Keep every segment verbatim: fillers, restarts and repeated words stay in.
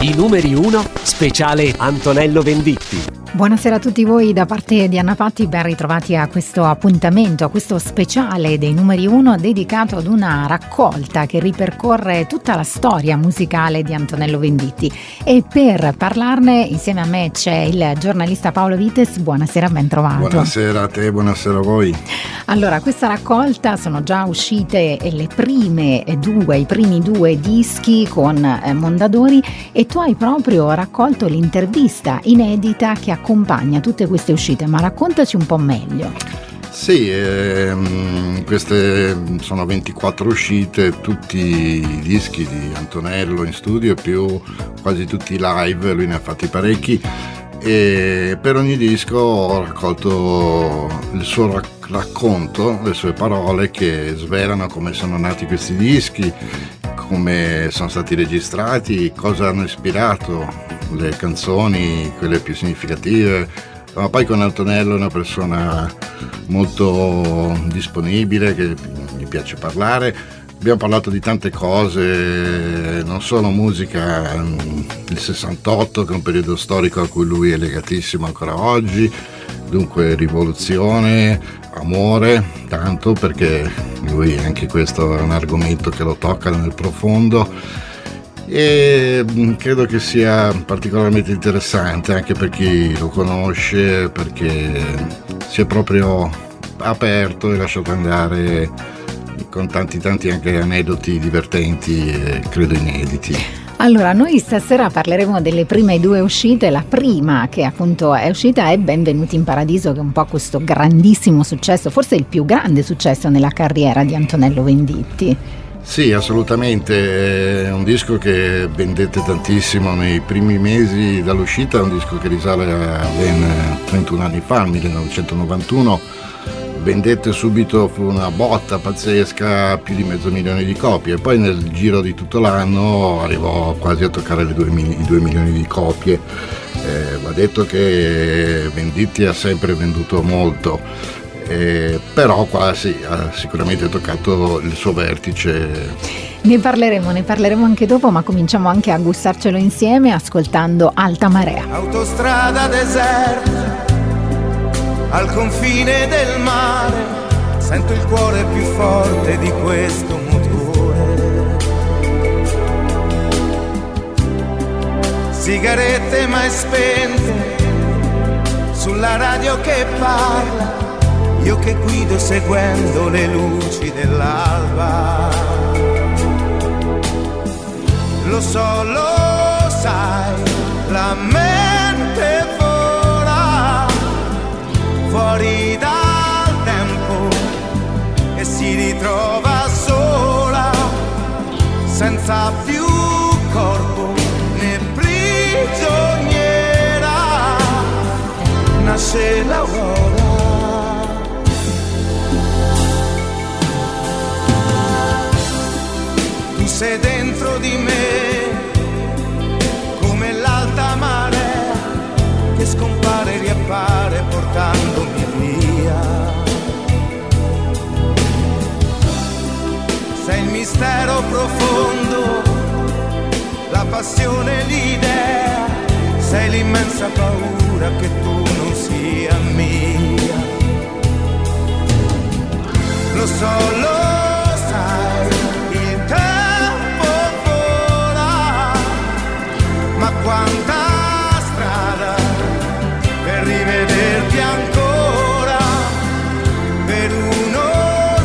I Numeri uno, speciale Antonello Venditti. Buonasera a tutti voi da parte di Anna Patti, ben ritrovati a questo appuntamento, a questo speciale dei Numeri uno dedicato ad una raccolta che ripercorre tutta la storia musicale di Antonello Venditti. E per parlarne insieme a me c'è il giornalista Paolo Vites. Buonasera, ben trovato. Buonasera a te, buonasera a voi. Allora, questa raccolta, sono già uscite le prime due, i primi due dischi con Mondadori, e tu hai proprio raccolto l'intervista inedita che ha accompagna tutte queste uscite, ma raccontaci un po' meglio. Sì, ehm, queste sono ventiquattro uscite, tutti i dischi di Antonello in studio, più quasi tutti i live, lui ne ha fatti parecchi, e per ogni disco ho raccolto il suo racconto. racconto, le sue parole che svelano come sono nati questi dischi, come sono stati registrati, cosa hanno ispirato le canzoni, quelle più significative. Ma poi con Antonello è una persona molto disponibile, che gli piace parlare. Abbiamo parlato di tante cose, non solo musica, il sessantotto, che è un periodo storico a cui lui è legatissimo ancora oggi, dunque rivoluzione, amore, tanto, perché lui anche questo è un argomento che lo tocca nel profondo, e credo che sia particolarmente interessante anche per chi lo conosce, perché si è proprio aperto e lasciato andare con tanti tanti anche aneddoti divertenti e credo inediti. Allora, noi stasera parleremo delle prime due uscite. La prima che appunto è uscita è Benvenuti in Paradiso, che è un po' questo grandissimo successo, forse il più grande successo nella carriera di Antonello Venditti. Sì, assolutamente, è un disco che vendette tantissimo nei primi mesi dall'uscita, è un disco che risale a ben trentuno anni fa, al millenovecentonovantuno, vendette subito, fu una botta pazzesca, più di mezzo milione di copie. Poi nel giro di tutto l'anno arrivò quasi a toccare le due, i due milioni di copie. Eh, va detto che Venditti ha sempre venduto molto, eh, però qua sì, ha sicuramente toccato il suo vertice. Ne parleremo, ne parleremo anche dopo, ma cominciamo anche a gustarcelo insieme ascoltando Alta Marea. Autostrada deserta, al confine del mare, sento il cuore più forte di questo motore. Sigarette mai spente, sulla radio che parla, io che guido seguendo le luci dell'alba. Lo so, lo sai, la mente fuori dal tempo e si ritrova sola, senza più corpo né prigioniera, nasce l'aurora. Tu sei dentro di me come l'alta marea che scompare e riappare portandomi via. Sei il mistero profondo, la passione, l'idea, sei l'immensa paura che tu non sia mia. Lo so, lo sai, il tempo vola, ma quanta vederti ancora, per uno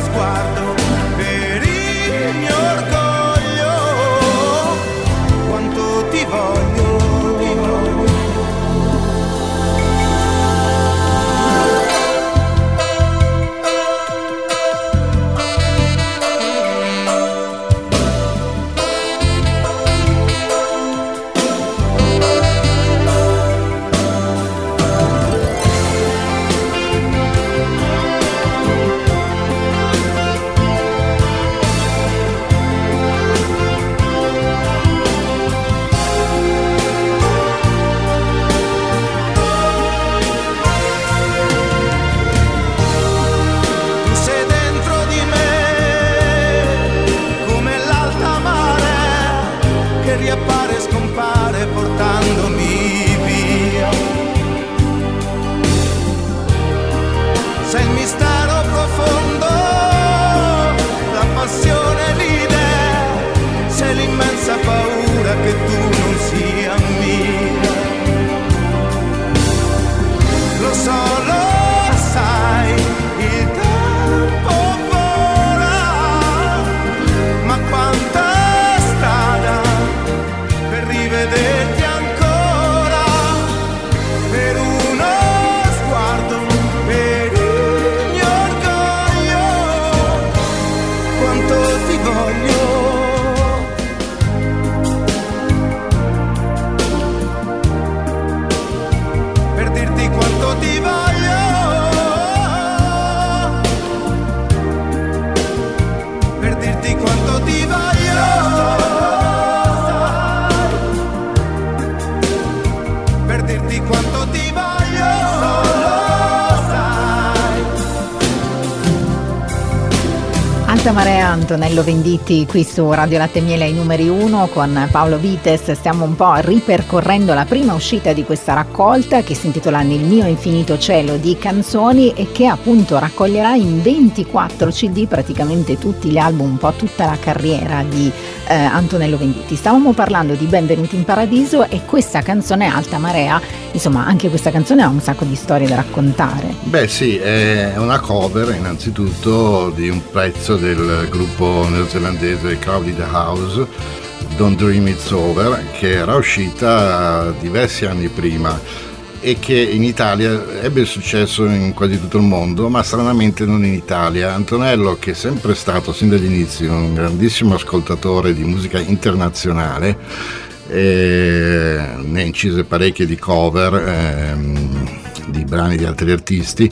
sguardo, per il mio orgoglio, quanto ti voglio, ti voglio. Senza marea, Antonello Venditti qui su Radio Latte Miele I Numeri uno con Paolo Vites. Stiamo un po' ripercorrendo la prima uscita di questa raccolta che si intitola Nel mio infinito cielo di canzoni e che appunto raccoglierà in ventiquattro C D praticamente tutti gli album, un po' tutta la carriera di eh, Antonello Venditti. Stavamo parlando di Benvenuti in Paradiso e questa canzone Alta Marea, insomma anche questa canzone ha un sacco di storie da raccontare. Beh sì, è una cover innanzitutto di un pezzo del gruppo neozelandese Crowded House, Don't Dream It's Over, che era uscita diversi anni prima e che in Italia ebbe successo in quasi tutto il mondo, ma stranamente non in Italia. Antonello, che è sempre stato sin dagli inizi un grandissimo ascoltatore di musica internazionale, e ne incise parecchie di cover ehm, di brani di altri artisti,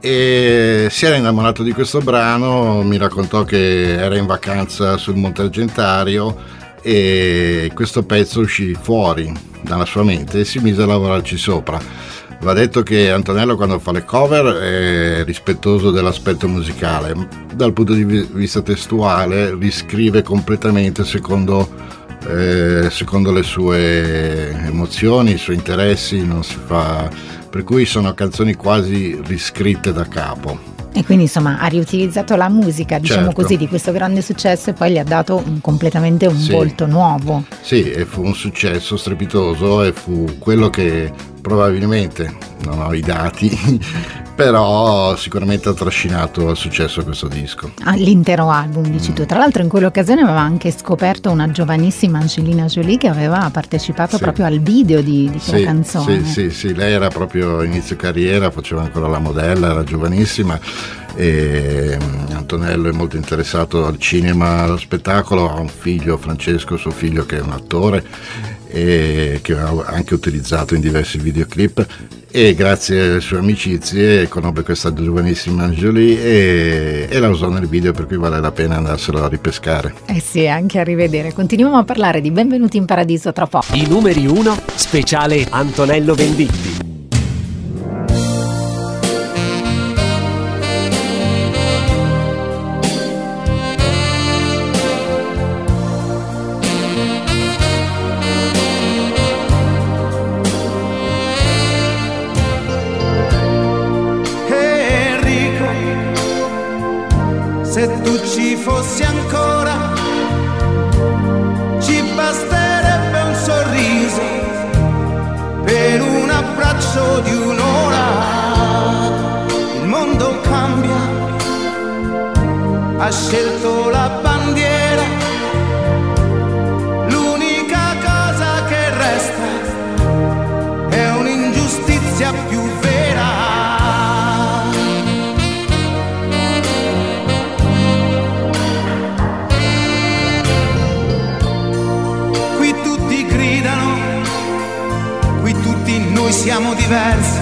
e si era innamorato di questo brano. Mi raccontò che era in vacanza sul Monte Argentario e questo pezzo uscì fuori dalla sua mente e si mise a lavorarci sopra. Va detto che Antonello, quando fa le cover, è rispettoso dell'aspetto musicale. Dal punto di vista testuale riscrive completamente secondo, eh, secondo le sue emozioni, i suoi interessi, non si fa, per cui sono canzoni quasi riscritte da capo. E quindi insomma ha riutilizzato la musica, diciamo, certo, così, di questo grande successo, e poi gli ha dato un, completamente un sì. volto nuovo. Sì, e fu un successo strepitoso e fu quello che probabilmente, non ho i dati, però sicuramente ha trascinato al successo questo disco. Ah, l'intero album, dici mm. tu. Tra l'altro in quell'occasione aveva anche scoperto una giovanissima Angelina Jolie che aveva partecipato sì. proprio al video di, di quella sì, canzone. Sì, sì, sì, lei era proprio inizio carriera, faceva ancora la modella, era giovanissima. E Antonello è molto interessato al cinema, allo spettacolo, ha un figlio, Francesco, suo figlio, che è un attore e che ha anche utilizzato in diversi videoclip, e grazie alle sue amicizie conobbe questa giovanissima Jolie e, e la usò nel video, per cui vale la pena andarselo a ripescare. Eh sì, anche a rivedere. Continuiamo a parlare di Benvenuti in Paradiso tra poco. I numeri uno speciale Antonello Venditti. Siamo diversi,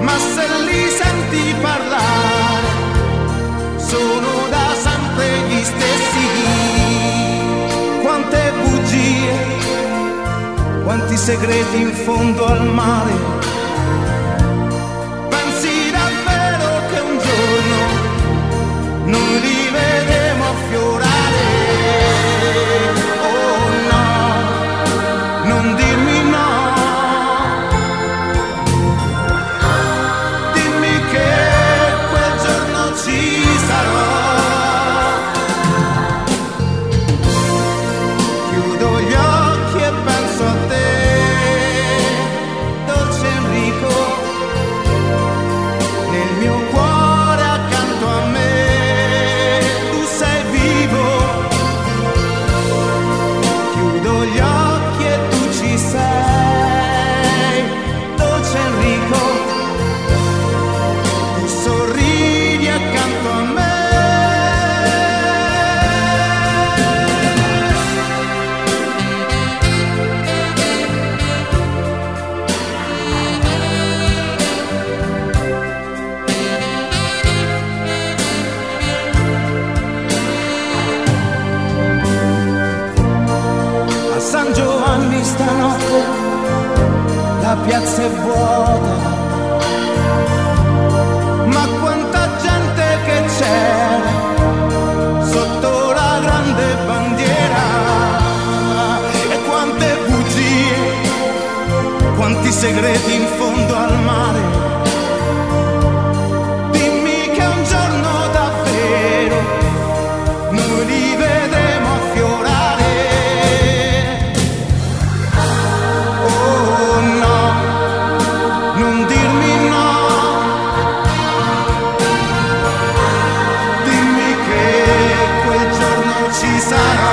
ma se li senti parlare sono da sempre gli stessi. Quante bugie, quanti segreti in fondo al mare. Pensi davvero che un giorno non li vedremo affiorare? Piazza è vuota, ma quanta gente che c'è segreti in fondo al mare. Dimmi che un giorno davvero noi li vedremo affiorare. Oh no, non dirmi no. Dimmi che quel giorno ci sarà.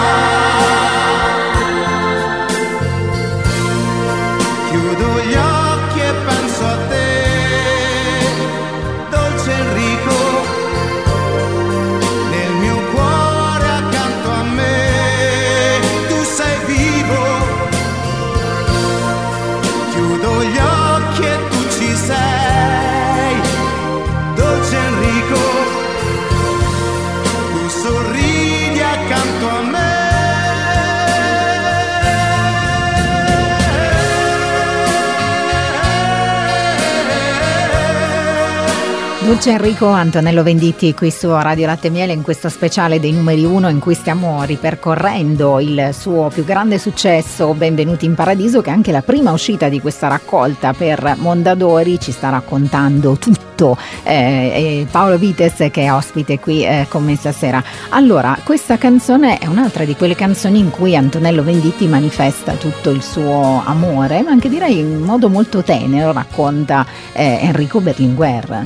Dolce Enrico, Antonello Venditti qui su Radio Latte Miele in questo speciale dei numeri uno in cui stiamo ripercorrendo il suo più grande successo, Benvenuti in Paradiso, che è anche la prima uscita di questa raccolta per Mondadori. Ci sta raccontando tutto eh, e Paolo Vites, che è ospite qui eh, con me stasera. Allora, questa canzone è un'altra di quelle canzoni in cui Antonello Venditti manifesta tutto il suo amore, ma anche, direi, in modo molto tenero racconta eh, Enrico Berlinguer.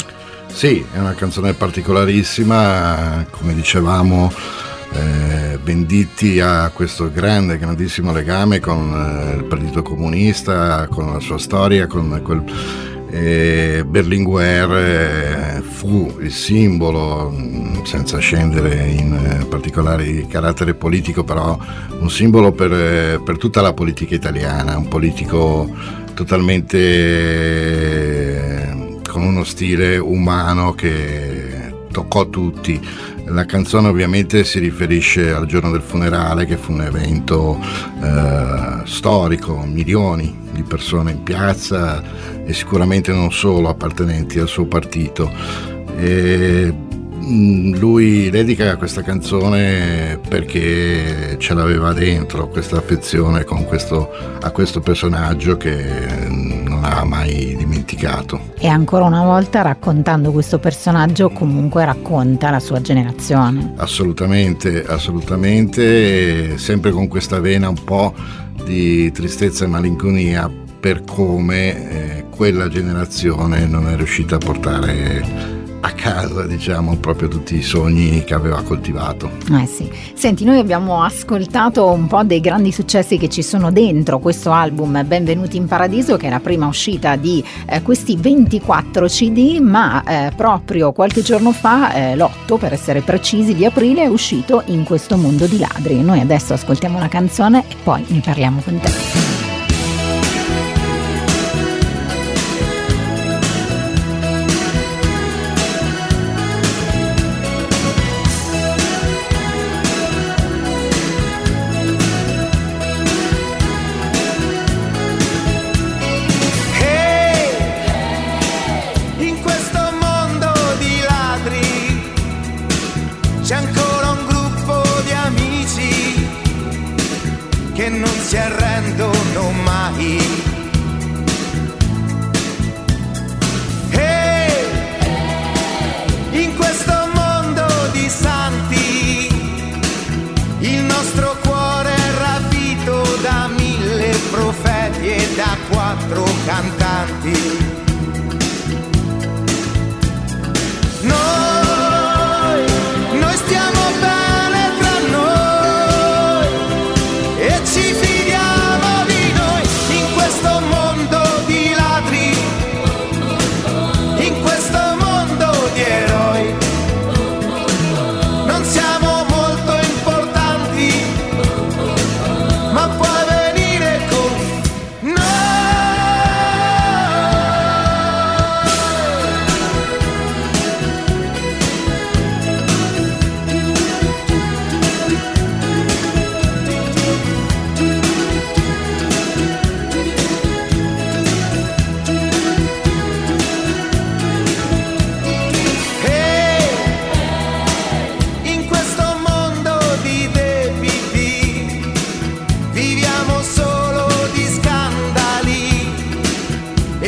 Sì, è una canzone particolarissima, come dicevamo eh, Venditti ha questo grande, grandissimo legame con eh, il Partito Comunista, con la sua storia, con quel eh, Berlinguer eh, fu il simbolo, senza scendere in eh, particolari carattere politico, però un simbolo per, eh, per tutta la politica italiana, un politico totalmente... Eh, con uno stile umano che toccò tutti. La canzone ovviamente si riferisce al giorno del funerale, che fu un evento eh, storico, milioni di persone in piazza e sicuramente non solo appartenenti al suo partito. E lui dedica questa canzone perché ce l'aveva dentro questa affezione con questo, a questo personaggio che ha mai dimenticato. E ancora una volta, raccontando questo personaggio, comunque racconta la sua generazione. Assolutamente, assolutamente, sempre con questa vena un po' di tristezza e malinconia per come eh, quella generazione non è riuscita a portare a casa, diciamo, proprio tutti i sogni che aveva coltivato. Eh sì. Senti, noi abbiamo ascoltato un po' dei grandi successi che ci sono dentro questo album Benvenuti in Paradiso, che è la prima uscita di eh, questi ventiquattro C D, ma eh, proprio qualche giorno fa, eh, l'otto per essere precisi di aprile, è uscito In questo mondo di ladri. Noi adesso ascoltiamo una canzone e poi ne parliamo con te. Ma puoi venire con noi.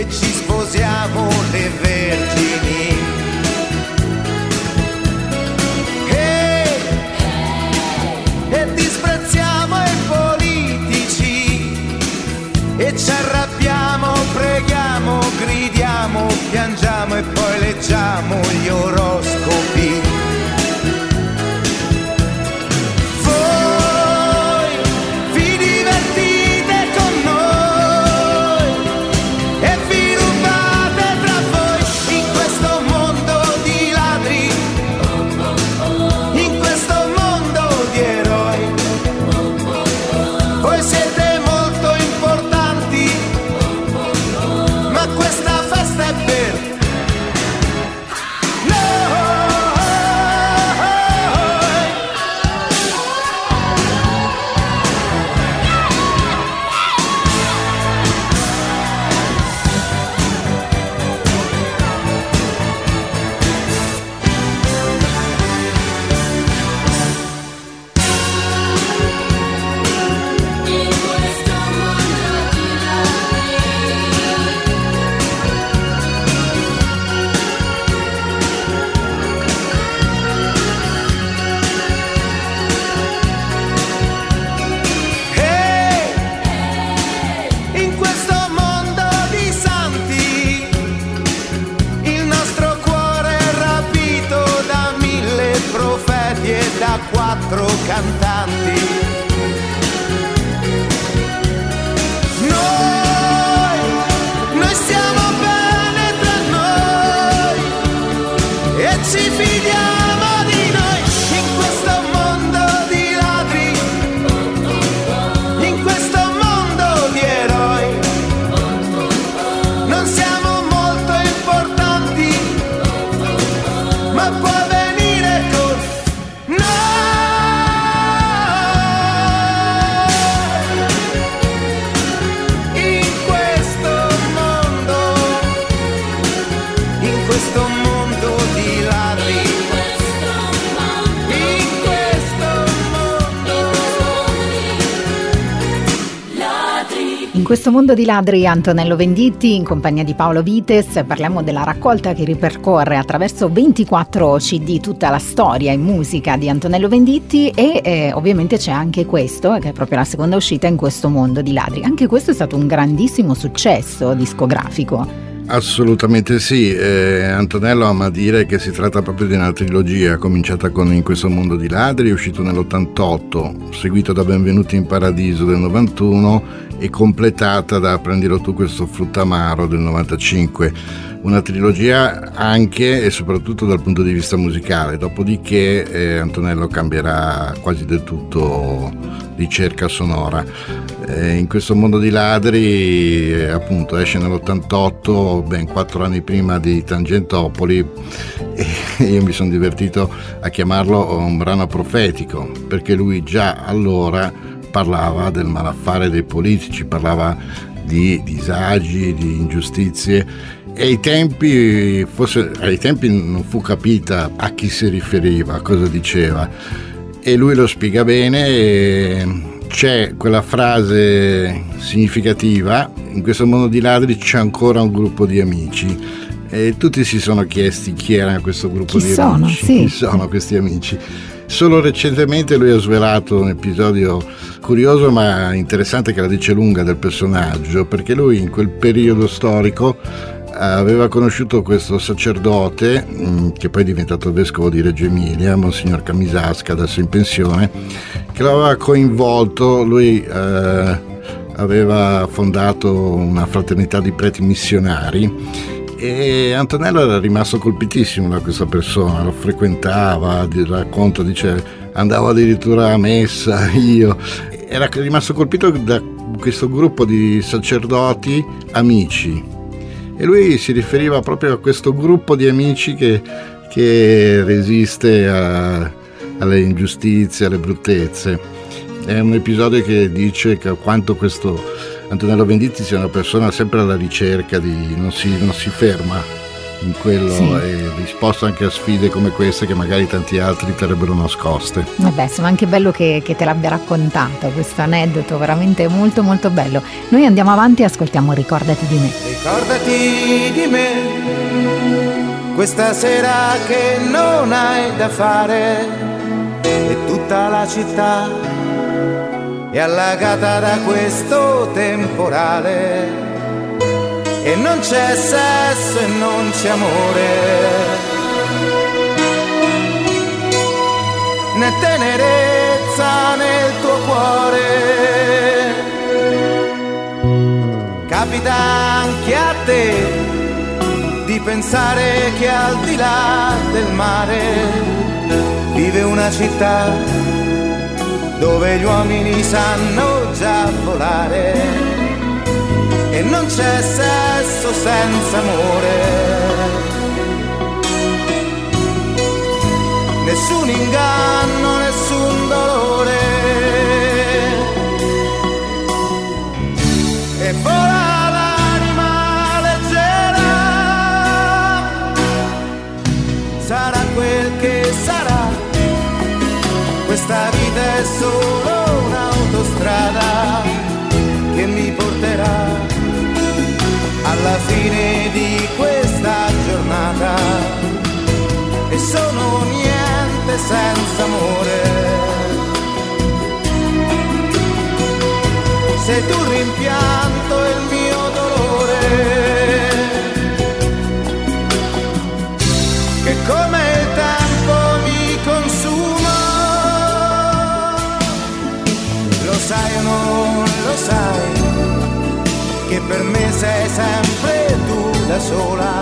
e ci sposiamo le vergini. Hey! E disprezziamo i politici e ci arrabbiamo, preghiamo, gridiamo, piangiamo e poi leggiamo gli oroscopi. Questo mondo di ladri, Antonello Venditti in compagnia di Paolo Vites. Parliamo della raccolta che ripercorre attraverso ventiquattro C D tutta la storia in musica di Antonello Venditti e eh, ovviamente c'è anche questo, che è proprio la seconda uscita in questo mondo di ladri. Anche questo è stato un grandissimo successo discografico. Assolutamente sì, eh, Antonello ama dire che si tratta proprio di una trilogia cominciata con In questo mondo di ladri, uscito nell'ottantotto, seguito da Benvenuti in Paradiso del novantuno e completata da Prendilo tu questo fruttamaro del novantacinque, una trilogia anche e soprattutto dal punto di vista musicale. Dopodiché eh, Antonello cambierà quasi del tutto ricerca sonora. Eh, in questo mondo di ladri eh, appunto esce nell'ottantotto, ben quattro anni prima di Tangentopoli, e io mi sono divertito a chiamarlo un brano profetico, perché lui già allora parlava del malaffare dei politici, parlava di disagi, di ingiustizie, e ai tempi, forse ai tempi non fu capita a chi si riferiva, a cosa diceva, e lui lo spiega bene. E c'è quella frase significativa: in questo mondo di ladri c'è ancora un gruppo di amici, e tutti si sono chiesti chi era questo gruppo chi di sono, amici sì. Chi sono questi amici? Solo recentemente lui ha svelato un episodio curioso ma interessante che la dice lunga del personaggio, perché lui in quel periodo storico aveva conosciuto questo sacerdote che poi è diventato vescovo di Reggio Emilia, Monsignor Camisasca, adesso in pensione, che l'aveva coinvolto. Lui eh, aveva fondato una fraternità di preti missionari e Antonello era rimasto colpitissimo da questa persona, lo frequentava, racconta, dice andavo addirittura a messa io, era rimasto colpito da questo gruppo di sacerdoti amici. E lui si riferiva proprio a questo gruppo di amici che, che resiste a, alle ingiustizie, alle bruttezze. È un episodio che dice che quanto questo Antonello Venditti sia una persona sempre alla ricerca, di, non si, non si ferma, in quello, sì, e risposto anche a sfide come queste che magari tanti altri ti avrebbero nascoste. Vabbè, insomma, anche bello che, che te l'abbia raccontato questo aneddoto, veramente molto molto bello. Noi andiamo avanti e ascoltiamo Ricordati di me. Ricordati di me, questa sera che non hai da fare, e tutta la città è allagata da questo temporale. E non c'è sesso e non c'è amore, né tenerezza nel tuo cuore. Capita anche a te di pensare che al di là del mare vive una città dove gli uomini sanno già volare. E non c'è sesso senza amore, nessun inganno, nessun dolore. E vola l'anima leggera, sarà quel che sarà, questa vita è solo un'autostrada che mi porterà alla fine di questa giornata, e sono niente senza amore. Sei tu il rimpianto e il mio dolore, che come il tempo mi consuma. Lo sai o non lo sai che per me sei sempre tu da sola.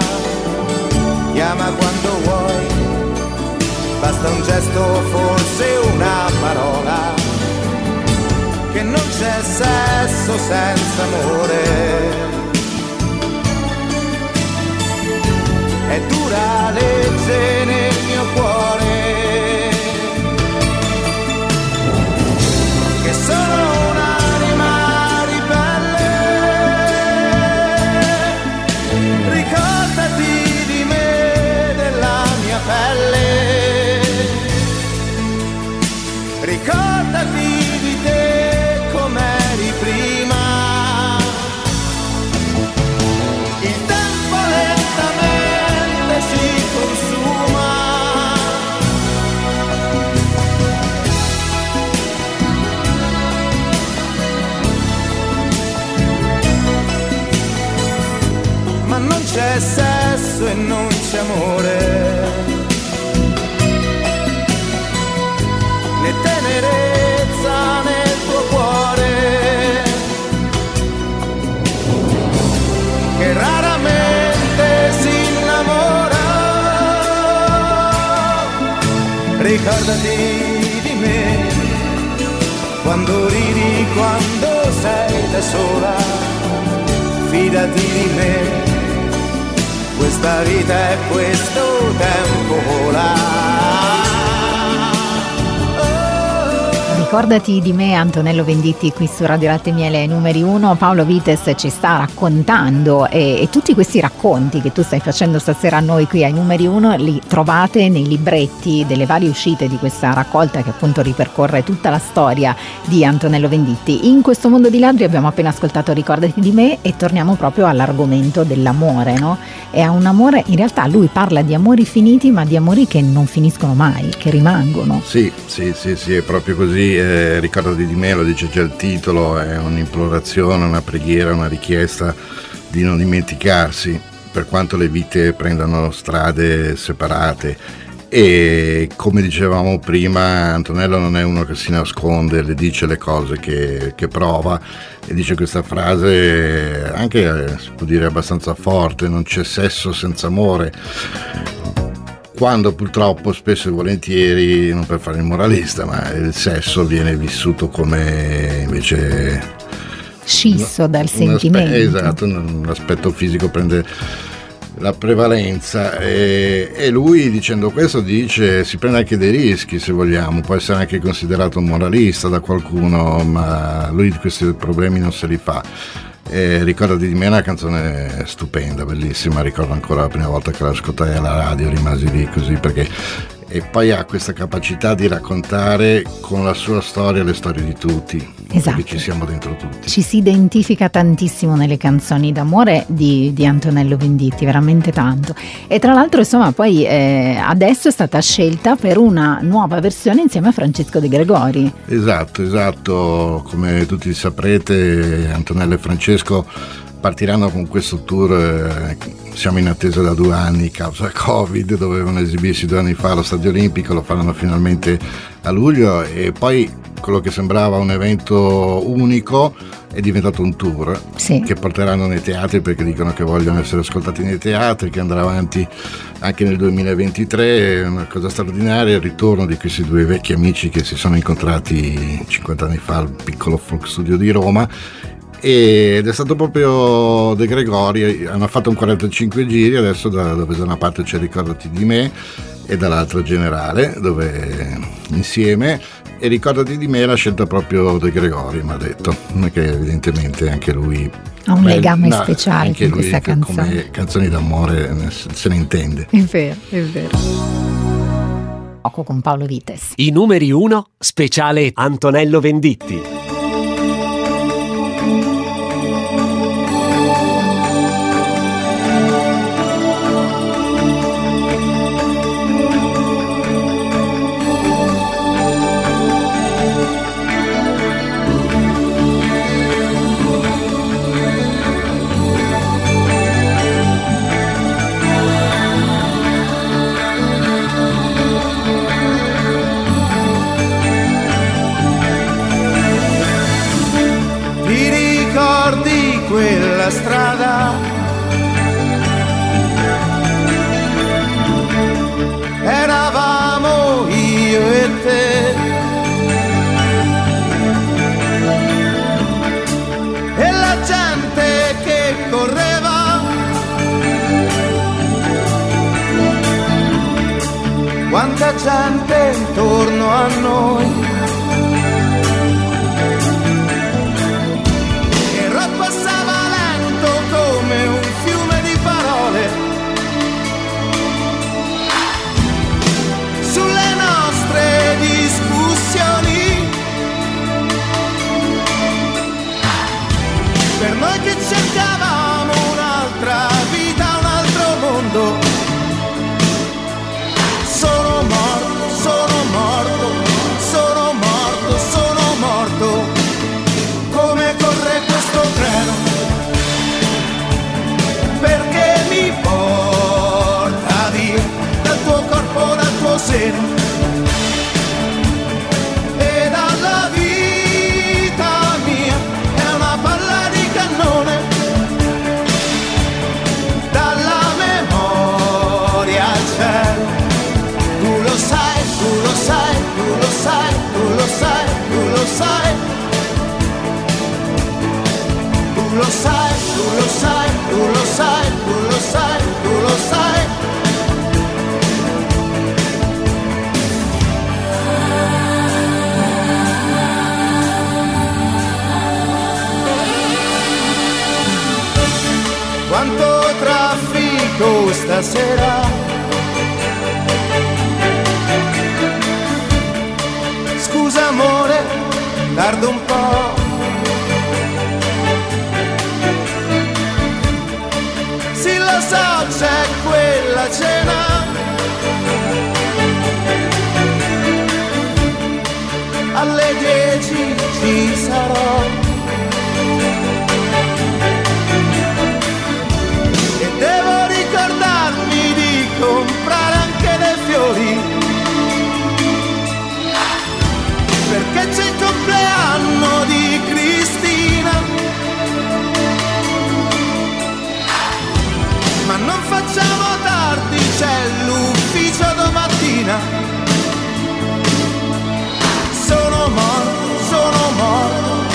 Chiama quando vuoi, basta un gesto, forse una parola. Che non c'è sesso senza amore, è dura legge nel mio cuore, che sono c'è sesso e non c'è amore, né tenerezza nel tuo cuore, che raramente si innamora. Ricordati di me, quando ridi, quando sei da sola, fidati di me. Questa vita è questo tempo vola. Ricordati di me, Antonello Venditti, qui su Radio Latte Miele numeri uno. Paolo Vites ci sta raccontando e, e tutti questi racconti che tu stai facendo stasera a noi qui ai numeri uno li trovate nei libretti delle varie uscite di questa raccolta che appunto ripercorre tutta la storia di Antonello Venditti. In questo mondo di ladri abbiamo appena ascoltato Ricordati di me e torniamo proprio all'argomento dell'amore, no? E ha un amore, in realtà lui parla di amori finiti, ma di amori che non finiscono mai, che rimangono. Sì, sì, sì, sì, è proprio così. Eh, Ricordati di me, lo dice già il titolo, è un'implorazione, una preghiera, una richiesta di non dimenticarsi, per quanto le vite prendano strade separate. E come dicevamo prima, Antonello non è uno che si nasconde, le dice le cose che, che prova, e dice questa frase anche, si può dire, abbastanza forte: non c'è sesso senza amore, quando purtroppo spesso e volentieri, non per fare il moralista, ma il sesso viene vissuto come invece scisso dal sentimento, esatto, l'aspetto fisico prende la prevalenza. E, e lui, dicendo questo, dice si prende anche dei rischi, se vogliamo, può essere anche considerato moralista da qualcuno, ma lui questi problemi non se li fa. E Ricordati di me è una canzone stupenda, bellissima. Ricordo ancora la prima volta che la ascoltai alla radio, rimasi lì così, perché e poi ha questa capacità di raccontare con la sua storia le storie di tutti. Esatto. Perché ci siamo dentro tutti. Ci si identifica tantissimo nelle canzoni d'amore di, di Antonello Venditti, veramente tanto. E tra l'altro, insomma, poi eh, adesso è stata scelta per una nuova versione insieme a Francesco De Gregori. Esatto, esatto. Come tutti saprete, Antonello e Francesco partiranno con questo tour, eh, siamo in attesa da due anni causa Covid, dovevano esibirsi due anni fa allo Stadio Olimpico, lo faranno finalmente a luglio, e poi quello che sembrava un evento unico è diventato un tour, sì, che porteranno nei teatri, perché dicono che vogliono essere ascoltati nei teatri, che andrà avanti anche nel duemilaventitré. È una cosa straordinaria, il ritorno di questi due vecchi amici che si sono incontrati cinquanta anni fa al piccolo Folk Studio di Roma, ed è stato proprio De Gregori. Hanno fatto un quarantacinque giri adesso, da, dove da una parte c'è Ricordati di me e dall'altra Generale, dove insieme, e Ricordati di me l'ha scelta proprio De Gregori, mi ha detto, che evidentemente anche lui ha un beh, legame no, speciale anche con lui, questa canzone, come canzoni d'amore se ne intende. È vero, è vero. Con Paolo Vites, I numeri uno speciale Antonello Venditti. Quanta gente intorno a noi, e rappassava lento come un fiume di parole sulle nostre discussioni. Per noi che cercavamo un'altra vita, un altro mondo. E dalla vita mia è una palla di cannone, dalla memoria al cielo. Tu lo sai, tu lo sai, tu lo sai, tu lo sai, tu lo sai. Tu lo sai, tu lo sai, tu lo sai, tu lo sai, tu lo sai. Quanto traffico stasera, scusa amore, tardo un po'. Sì lo so, c'è quella cena, alle dieci ci sarò. Perché c'è il compleanno di Cristina, ma non facciamo tardi, c'è l'ufficio domattina. Sono morto, sono morto,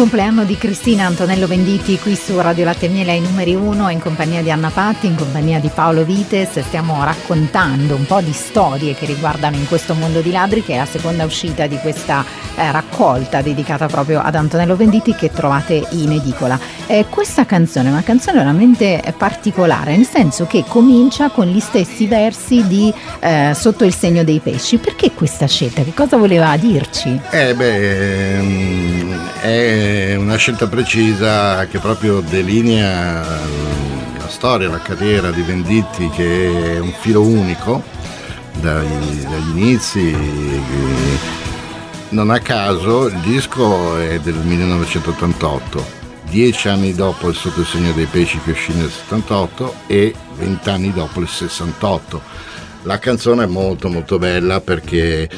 compleanno di Cristina, Antonello Venditti qui su Radio Latte Miele ai numeri uno, in compagnia di Anna Patti, in compagnia di Paolo Vites. Stiamo raccontando un po' di storie che riguardano In questo mondo di ladri, che è la seconda uscita di questa eh, raccolta dedicata proprio ad Antonello Venditti, che trovate in edicola. Eh, questa canzone è una canzone veramente particolare, nel senso che comincia con gli stessi versi di eh, Sotto il Segno dei Pesci. Perché questa scelta? Che cosa voleva dirci? Eh beh... Ehm... È una scelta precisa che proprio delinea la storia, la carriera di Venditti, che è un filo unico dagli, dagli inizi. Non a caso il disco è del millenovecentottantotto, dieci anni dopo il Sotto il Segno dei Pesci, che uscì nel settantotto, e vent'anni dopo il sessantotto. La canzone è molto molto bella perché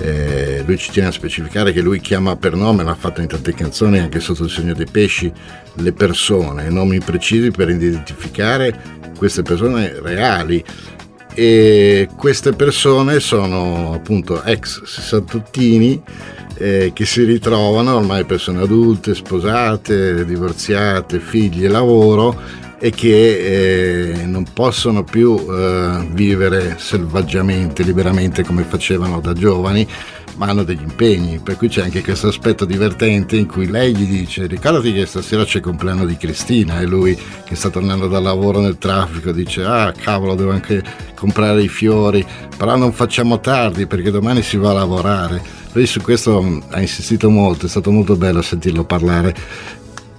eh, lui ci tiene a specificare che lui chiama per nome, l'ha fatto in tante canzoni anche Sotto il Segno dei Pesci, le persone, nomi precisi per identificare queste persone reali, e queste persone sono appunto ex sessantottini eh, che si ritrovano ormai persone adulte, sposate, divorziate, figli e lavoro, e che eh, non possono più eh, vivere selvaggiamente, liberamente come facevano da giovani, ma hanno degli impegni. Per cui c'è anche questo aspetto divertente in cui lei gli dice: ricordati che stasera c'è il compleanno di Cristina, e lui, che sta tornando dal lavoro nel traffico, dice: ah cavolo, devo anche comprare i fiori, però non facciamo tardi perché domani si va a lavorare. Lui su questo ha insistito molto, è stato molto bello sentirlo parlare.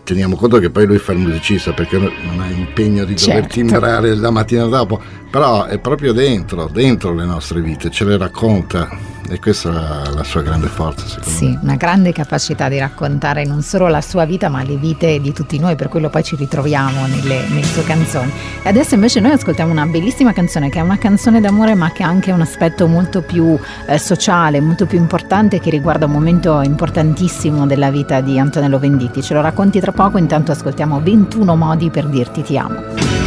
Teniamo conto che poi lui fa il musicista, perché non ha impegno di dover certo. timbrare la mattina dopo, però è proprio dentro, dentro le nostre vite, ce le racconta, e questa è la sua grande forza, secondo sì, me. Sì, una grande capacità di raccontare non solo la sua vita ma le vite di tutti noi, per quello poi ci ritroviamo nelle, nelle sue canzoni. E adesso invece noi ascoltiamo una bellissima canzone, che è una canzone d'amore ma che ha anche un aspetto molto più eh, sociale, molto più importante, che riguarda un momento importantissimo della vita di Antonello Venditti. Ce lo racconti tra poco, intanto ascoltiamo ventuno modi per dirti ti amo.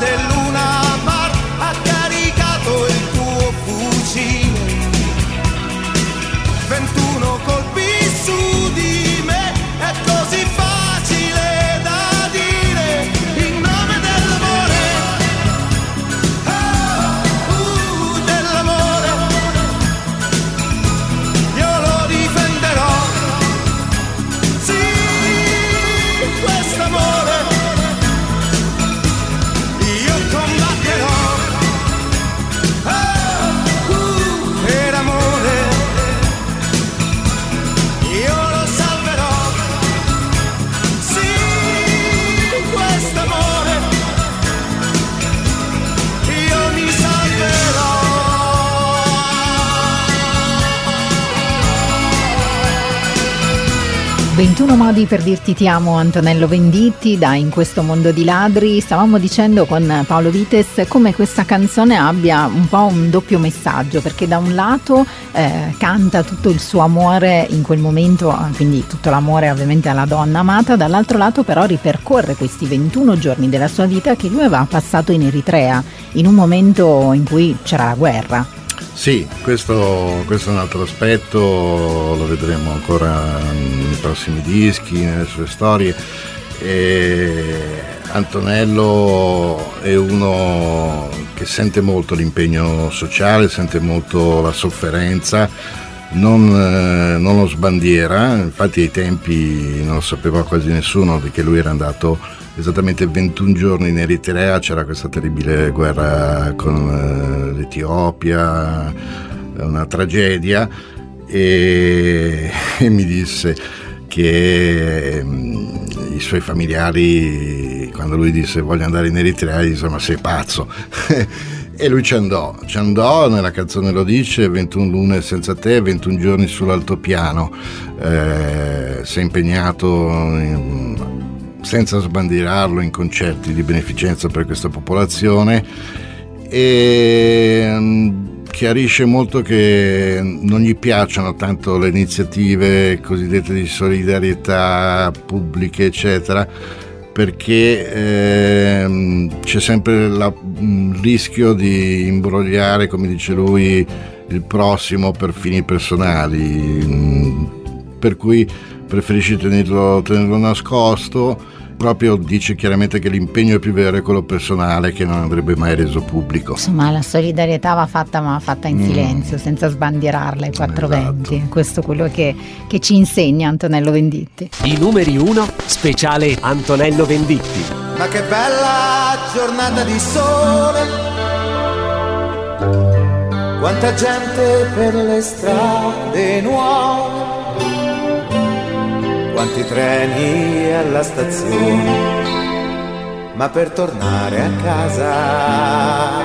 Dell'una bar a cari ventuno modi per dirti ti amo, Antonello Venditti, da In questo mondo di ladri. Stavamo dicendo con Paolo Vites come questa canzone abbia un po' un doppio messaggio, perché da un lato eh, canta tutto il suo amore in quel momento, quindi tutto l'amore ovviamente alla donna amata, dall'altro lato però ripercorre questi ventuno giorni della sua vita che lui aveva passato in Eritrea, in un momento in cui c'era la guerra. Sì, questo, questo è un altro aspetto, lo vedremo ancora nei prossimi dischi, nelle sue storie. E Antonello è uno che sente molto l'impegno sociale, sente molto la sofferenza, non, non lo sbandiera. Infatti ai tempi non lo sapeva quasi nessuno, perché lui era andato esattamente ventuno giorni in Eritrea, c'era questa terribile guerra con l'Etiopia, una tragedia, e, e mi disse che i suoi familiari, quando lui disse voglio andare in Eritrea, gli disse ma sei pazzo e lui ci andò, ci andò, nella canzone lo dice, ventuno lune senza te, ventuno giorni sull'altopiano, eh, si è impegnato in, senza sbandirarlo, in concerti di beneficenza per questa popolazione, e chiarisce molto che non gli piacciono tanto le iniziative cosiddette di solidarietà pubbliche eccetera, perché eh, c'è sempre la, il rischio di imbrogliare, come dice lui, il prossimo per fini personali, per cui preferisci tenerlo, tenerlo nascosto. Proprio dice chiaramente che l'impegno più vero è quello personale, che non andrebbe mai reso pubblico. Insomma, la solidarietà va fatta, ma fatta in mm. silenzio, senza sbandierarla ai quattro venti. Esatto. Questo è quello che, che ci insegna Antonello Venditti. I numeri uno, speciale Antonello Venditti. Ma che bella giornata di sole, quanta gente per le strade nuove, quanti treni alla stazione, ma per tornare a casa.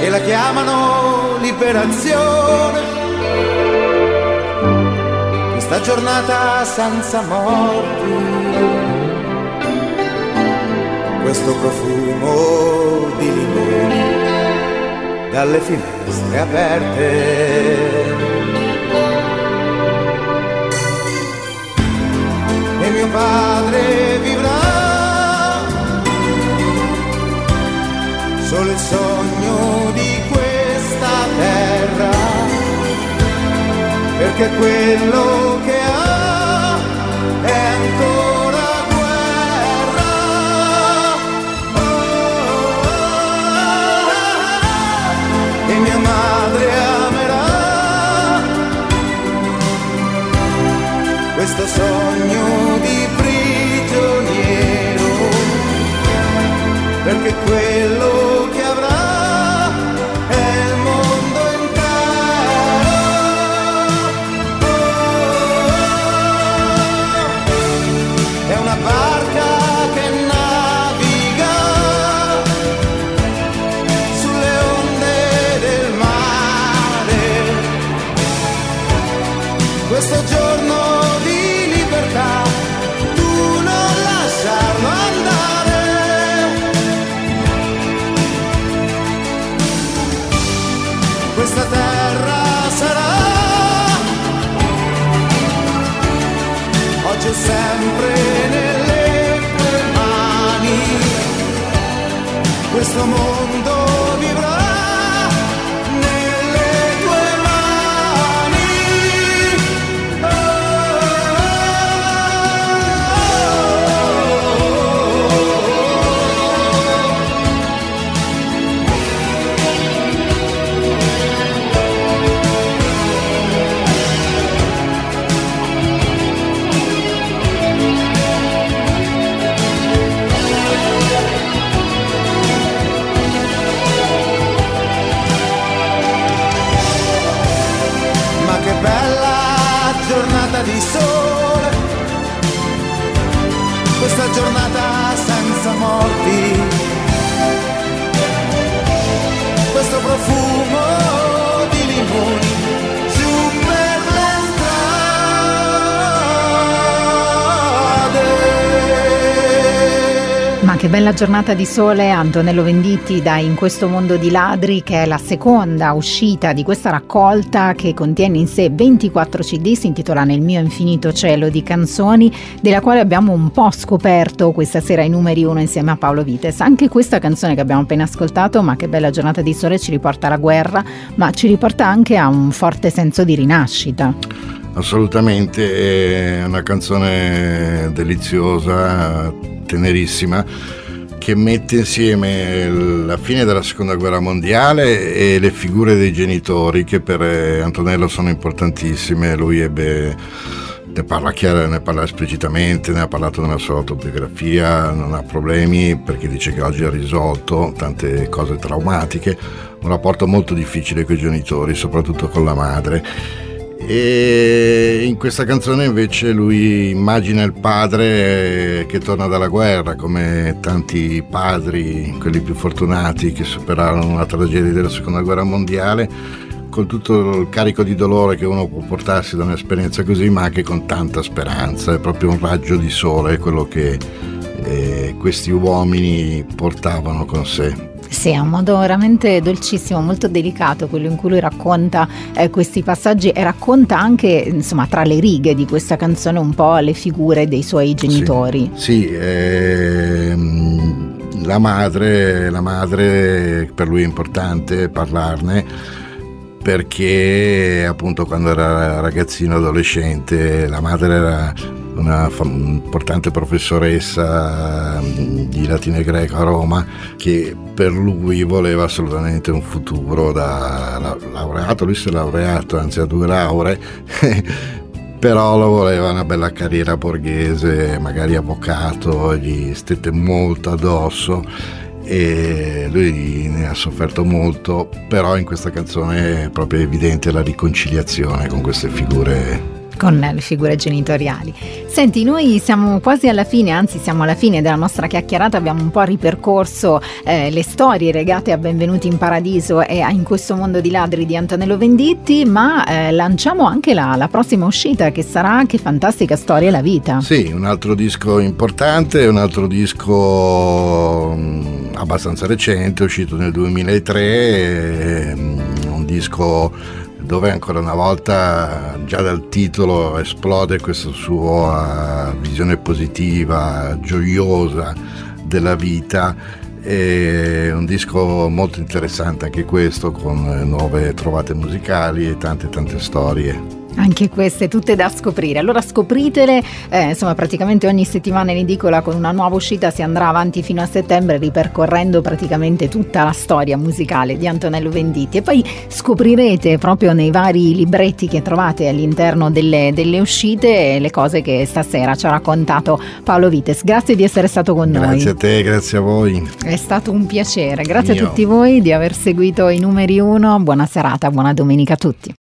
E la chiamano liberazione, questa giornata senza morti, questo profumo di limone dalle finestre aperte. E mio padre vivrà solo il sogno di questa terra, perché quello che ha è ancora guerra. Oh, oh, oh. E mia madre amerà questo sogno, perché quello che avrà è il mondo intero. Oh, oh, oh. È una barca che naviga sulle onde del mare. Questo giorno di libertà tu non lasciarlo andare. Questa terra sarà oggi e sempre nelle tue mani, questo mondo vivrà nelle tue mani. Oh, oh, oh, oh, oh. Di sole, questa giornata senza morti, questo profumo di limoni. che bella giornata di sole, Antonello Venditti da In questo mondo di ladri, che è la seconda uscita di questa raccolta che contiene in sé ventiquattro C D, si intitola Nel mio infinito cielo di canzoni, della quale abbiamo un po' scoperto questa sera I Numeri uno insieme a Paolo Vites. Anche questa canzone che abbiamo appena ascoltato, Ma che bella giornata di sole, ci riporta alla guerra, ma ci riporta anche a un forte senso di rinascita. Assolutamente, è una canzone deliziosa, tenerissima, che mette insieme la fine della seconda guerra mondiale e le figure dei genitori, che per Antonello sono importantissime. Lui ebbe, ne parla chiaro, ne parla esplicitamente, ne ha parlato nella sua autobiografia, non ha problemi perché dice che oggi ha risolto tante cose traumatiche, un rapporto molto difficile con i genitori, soprattutto con la madre. E in questa canzone invece lui immagina il padre che torna dalla guerra, come tanti padri, quelli più fortunati che superarono la tragedia della seconda guerra mondiale, con tutto il carico di dolore che uno può portarsi da un'esperienza così, ma anche con tanta speranza. È proprio un raggio di sole quello che eh, questi uomini portavano con sé. Sì, è un modo veramente dolcissimo, molto delicato quello in cui lui racconta eh, questi passaggi, e racconta anche, insomma, tra le righe di questa canzone un po' le figure dei suoi genitori. Sì, sì ehm, la madre, la madre per lui è importante parlarne, perché appunto quando era ragazzino, adolescente, la madre era una importante professoressa di latino e greco a Roma, che per lui voleva assolutamente un futuro da laureato. Lui si è laureato, anzi ha due lauree, però lo voleva una bella carriera borghese, magari avvocato, gli stette molto addosso e lui ne ha sofferto molto. Però in questa canzone è proprio evidente la riconciliazione con queste figure, con le figure genitoriali. Senti, noi siamo quasi alla fine, anzi siamo alla fine della nostra chiacchierata, abbiamo un po' ripercorso eh, le storie legate a Benvenuti in Paradiso e a In questo mondo di ladri di Antonello Venditti, ma eh, lanciamo anche la, la prossima uscita, che sarà Che fantastica storia è la vita. Sì, un altro disco importante, un altro disco mh, abbastanza recente, uscito nel duemilatré, e, mh, un disco dove ancora una volta già dal titolo esplode questa sua visione positiva, gioiosa della vita. È un disco molto interessante anche questo, con nuove trovate musicali e tante tante storie. Anche queste tutte da scoprire, allora scopritele, eh, insomma praticamente ogni settimana in edicola con una nuova uscita si andrà avanti fino a settembre, ripercorrendo praticamente tutta la storia musicale di Antonello Venditti, e poi scoprirete proprio nei vari libretti che trovate all'interno delle, delle uscite le cose che stasera ci ha raccontato Paolo Vites. Grazie di essere stato con grazie noi. Grazie a te, grazie a voi. È stato un piacere, grazie Mio. a tutti voi di aver seguito I Numeri uno, buona serata, buona domenica a tutti.